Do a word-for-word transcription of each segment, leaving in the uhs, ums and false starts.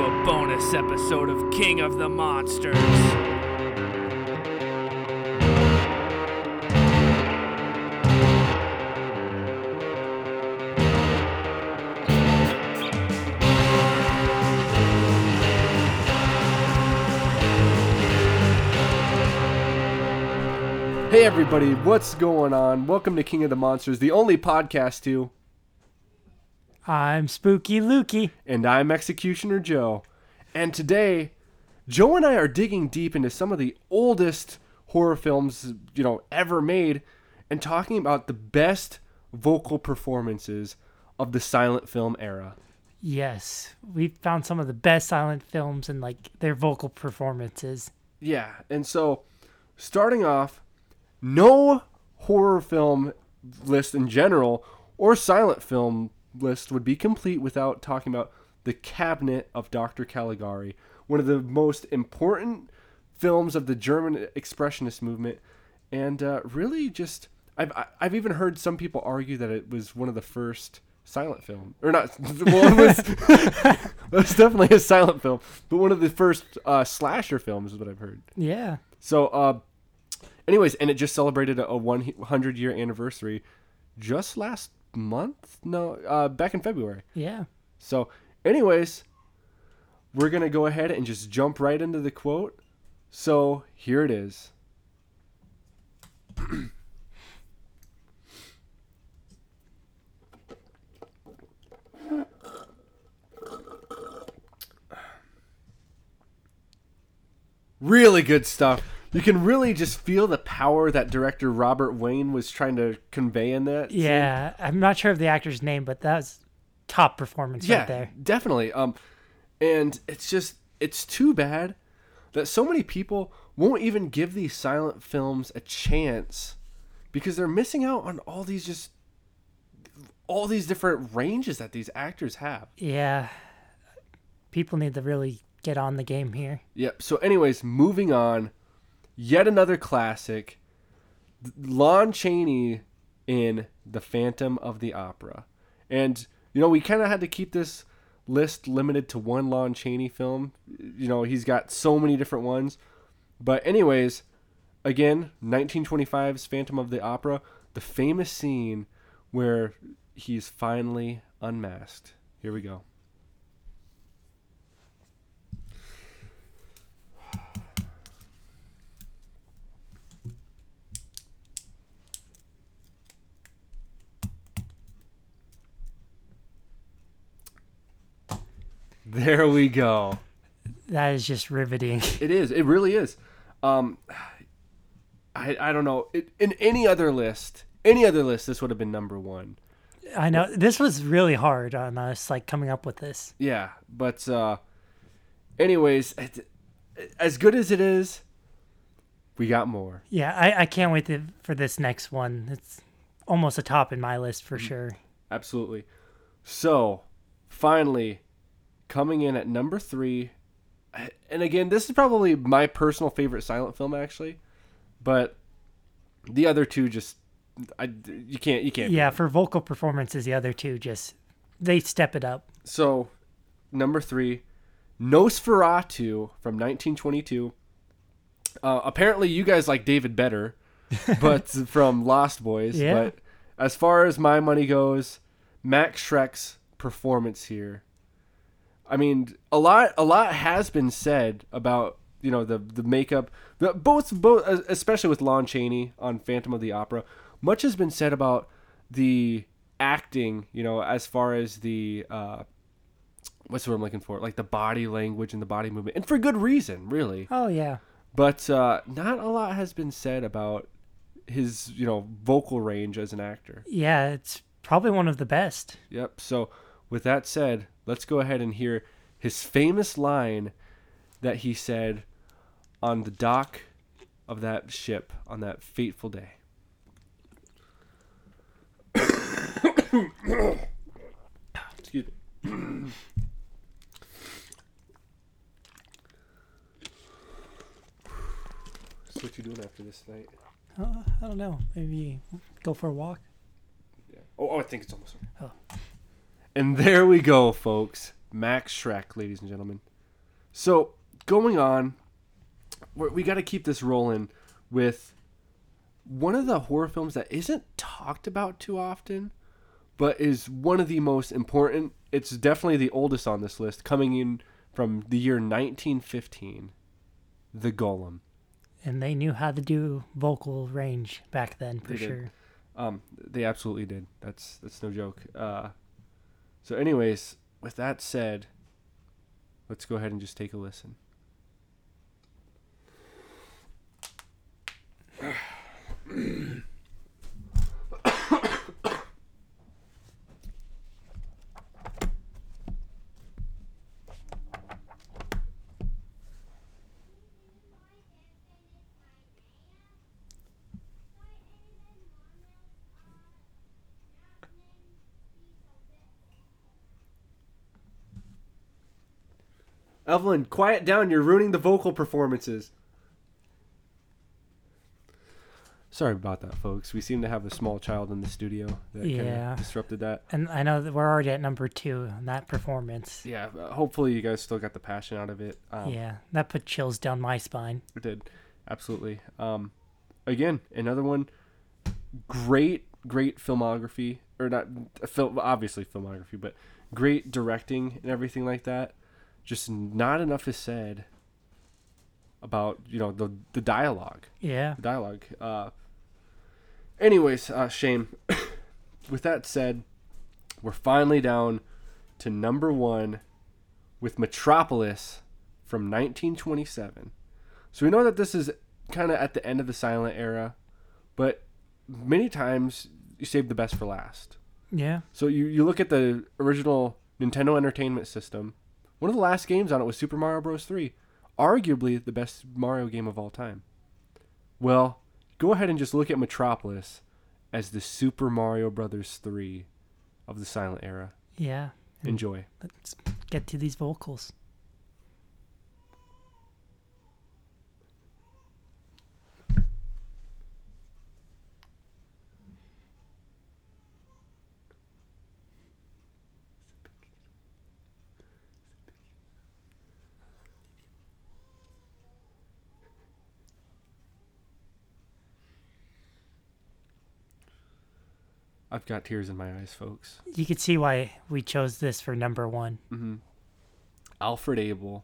to a bonus episode of King of the Monsters. Hey everybody, what's going on? Welcome to King of the Monsters, the only podcast to... I'm Spooky Lukey. And I'm Executioner Joe. And today, Joe and I are digging deep into some of the oldest horror films, you know, ever made, and talking about the best vocal performances of the silent film era. Yes, we found some of the best silent films and, like, their vocal performances. Yeah, and so, starting off, no horror film list in general, or silent film list would be complete without talking about The Cabinet of Doctor Caligari, one of the most important films of the German Expressionist movement, and uh, really just I've I've even heard some people argue that it was one of the first silent film or not well, it was, it was definitely a silent film, but one of the first uh, slasher films is what I've heard. Yeah. So, uh, anyways, and it just celebrated a one hundred year anniversary just last month no uh back in February. Yeah, so anyways, we're gonna go ahead and just jump right into the quote. So here it is. Really good stuff. You can really just feel the power that director Robert Wayne was trying to convey in that. Yeah, scene. I'm not sure of the actor's name, but that was top performance yeah, right there. Yeah, definitely. Um, and it's just, it's too bad that so many people won't even give these silent films a chance because they're missing out on all these just, all these different ranges that these actors have. Yeah, people need to really get on the game here. Yep, so anyways, moving on. Yet another classic, Lon Chaney in The Phantom of the Opera. And, you know, we kind of had to keep this list limited to one Lon Chaney film. You know, he's got so many different ones. But anyways, again, nineteen twenty-five's Phantom of the Opera, the famous scene where he's finally unmasked. Here we go. There we go. That is just riveting. It is. It really is. Um, I I don't know. It, in any other list, any other list, this would have been number one. I know. This was really hard on us, like, coming up with this. Yeah. But uh, anyways, it, as good as it is, we got more. Yeah. I, I can't wait to, for this next one. It's almost a top in my list for sure. Absolutely. So, finally... coming in at number three, and again, this is probably my personal favorite silent film, actually, but the other two just, I you can't you can't. Yeah, for vocal performances, the other two just they step it up. So, number three, Nosferatu from nineteen twenty-two. Uh, apparently, you guys like David better, but from Lost Boys. Yeah. But as far as my money goes, Max Schreck's performance here. I mean, a lot, a lot has been said about, you know, the the makeup, the, both, both, especially with Lon Chaney on Phantom of the Opera. Much has been said about the acting, you know, as far as the uh, what's the word I'm looking for, like the body language and the body movement, and for good reason, really. Oh yeah. But uh, not a lot has been said about his, you know, vocal range as an actor. Yeah, it's probably one of the best. Yep. So with that said, let's go ahead and hear his famous line that he said on the dock of that ship on that fateful day. Excuse me. So what you doing after this night? Uh, I don't know. Maybe go for a walk? Yeah. Oh, oh I think it's almost over. Oh. And there we go, folks. Max Schreck, ladies and gentlemen. So going on, we're, we got to keep this rolling with one of the horror films that isn't talked about too often, but is one of the most important. It's definitely the oldest on this list, coming in from the year nineteen fifteen, The Golem. And they knew how to do vocal range back then, for they sure. Did. Um, they absolutely did. That's that's no joke. Uh, so anyways, with that said, let's go ahead and just take a listen. Evelyn, quiet down. You're ruining the vocal performances. Sorry about that, folks. We seem to have a small child in the studio that yeah. kind of disrupted that. And I know that we're already at number two on that performance. Yeah, hopefully you guys still got the passion out of it. Um, yeah, that put chills down my spine. It did. Absolutely. Um, again, another one. Great, great filmography. Or not, film, obviously filmography, but great directing and everything like that. Just not enough is said about, you know, the the dialogue. Yeah. The dialogue. Uh, anyways, uh, shame. With that said, we're finally down to number one with Metropolis from nineteen twenty-seven. So we know that this is kind of at the end of the silent era, but many times you save the best for last. Yeah. So you, you look at the original Nintendo Entertainment System. One of the last games on it was Super Mario Bros. three, arguably the best Mario game of all time. Well, go ahead and just look at Metropolis as the Super Mario Brothers three of the silent era. Yeah. Enjoy. Let's get to these vocals. I've got tears in my eyes, folks. You can see why we chose this for number one. Mm-hmm. Alfred Abel.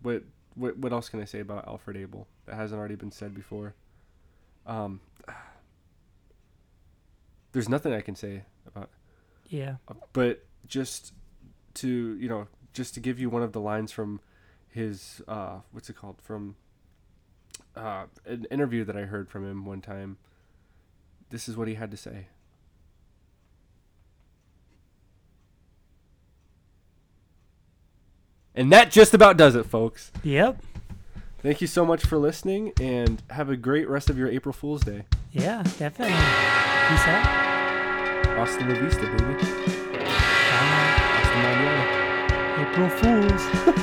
What, what what else can I say about Alfred Abel that hasn't already been said before? Um, there's nothing I can say about. Yeah. But just to you know, just to give you one of the lines from his uh, what's it called from uh, an interview that I heard from him one time. This is what he had to say. And that just about does it, folks. Yep. Thank you so much for listening, and have a great rest of your April Fool's Day. Yeah, definitely. Peace out. Hasta la vista, baby. Bye. Hasta mañana. April Fools.